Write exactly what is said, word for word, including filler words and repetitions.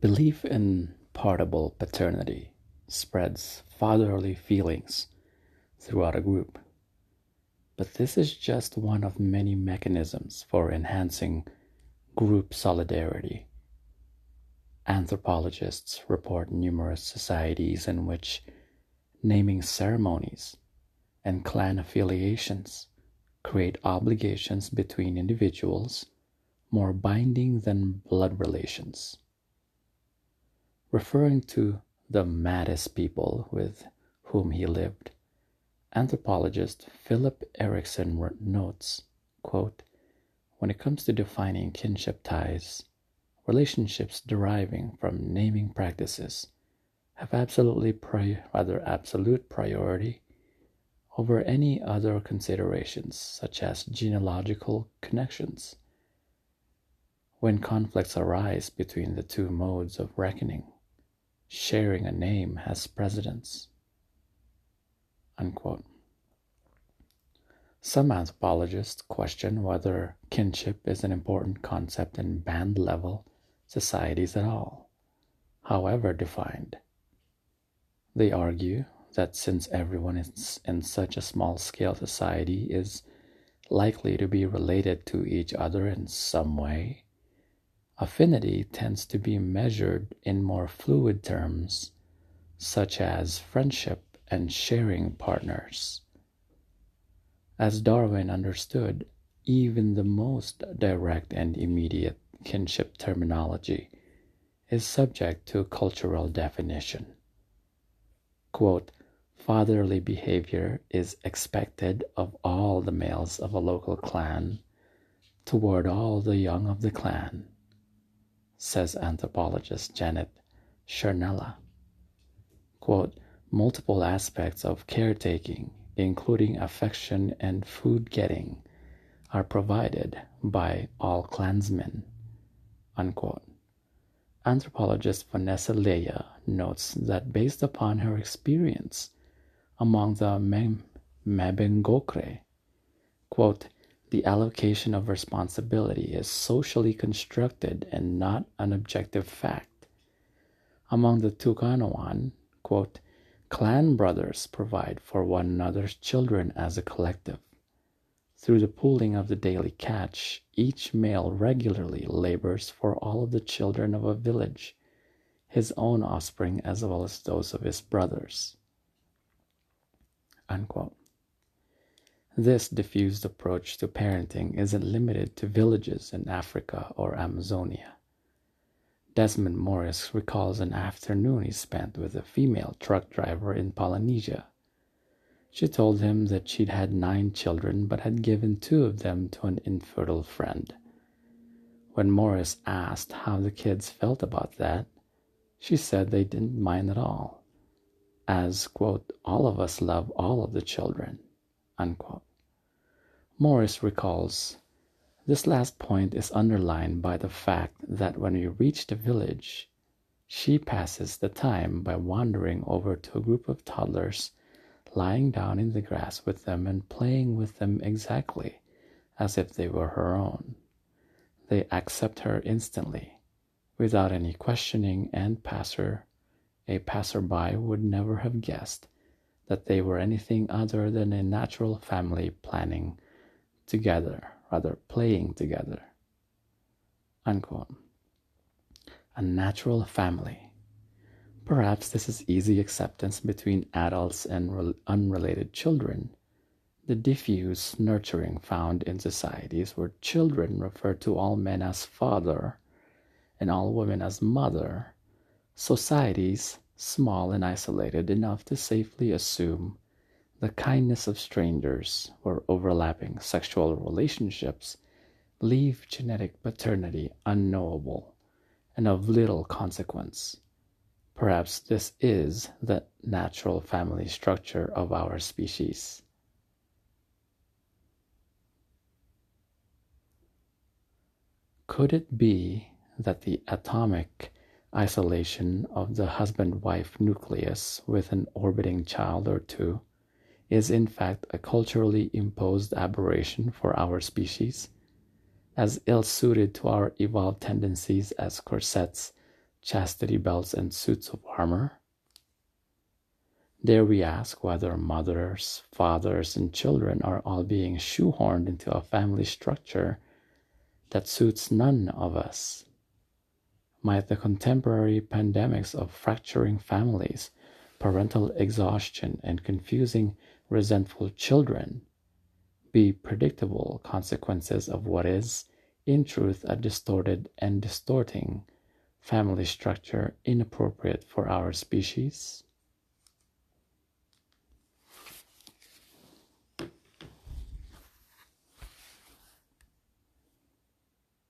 Belief in partial paternity spreads fatherly feelings throughout a group, but this is just one of many mechanisms for enhancing group solidarity. Anthropologists report numerous societies in which naming ceremonies and clan affiliations create obligations between individuals more binding than blood relations. Referring to the Madis people with whom he lived, anthropologist Philip Erickson notes, quote, "When it comes to defining kinship ties, relationships deriving from naming practices have absolutely pri- rather absolute priority over any other considerations, such as genealogical connections. When conflicts arise between the two modes of reckoning, sharing a name has precedence." Unquote. Some anthropologists question whether kinship is an important concept in band-level societies at all, however defined. They argue that since everyone is in such a small-scale society is likely to be related to each other in some way, affinity tends to be measured in more fluid terms, such as friendship and sharing partners. As Darwin understood, even the most direct and immediate kinship terminology is subject to cultural definition. Quote, "Fatherly behavior is expected of all the males of a local clan toward all the young of the clan," says anthropologist Janet Chernella. Quote, "Multiple aspects of caretaking, including affection and food getting, are provided by all clansmen." Unquote. Anthropologist Vanessa Lea notes that based upon her experience among the Mebengokre, quote, "The allocation of responsibility is socially constructed and not an objective fact. Among the Tukanoan, quote, "Clan brothers provide for one another's children as a collective. Through the pooling of the daily catch, each male regularly labors for all of the children of a village, his own offspring as well as those of his brothers." Unquote. This diffused approach to parenting isn't limited to villages in Africa or Amazonia. Desmond Morris recalls an afternoon he spent with a female truck driver in Polynesia. She told him that she'd had nine children but had given two of them to an infertile friend. When Morris asked how the kids felt about that, she said they didn't mind at all, as, quote, "all of us love all of the children," unquote. Morris recalls, "This last point is underlined by the fact that when we reach the village, she passes the time by wandering over to a group of toddlers, lying down in the grass with them and playing with them exactly as if they were her own. They accept her instantly, without any questioning, and passer, a passerby would never have guessed that they were anything other than a natural family planning together. rather playing together," unquote. A natural family. Perhaps this is easy acceptance between adults and unrelated children, the diffuse nurturing found in societies where children refer to all men as father and all women as mother, societies small and isolated enough to safely assume the kindness of strangers, or overlapping sexual relationships, leave genetic paternity unknowable and of little consequence. Perhaps this is the natural family structure of our species. Could it be that the atomic isolation of the husband-wife nucleus with an orbiting child or two is in fact a culturally imposed aberration for our species, as ill-suited to our evolved tendencies as corsets chastity belts, and suits of armor. There we ask whether mothers, fathers, and children are all being shoehorned into a family structure that suits none of us. Might the contemporary pandemics of fracturing families, parental exhaustion, and confusing, resentful children be predictable consequences of what is, in truth, a distorted and distorting family structure inappropriate for our species?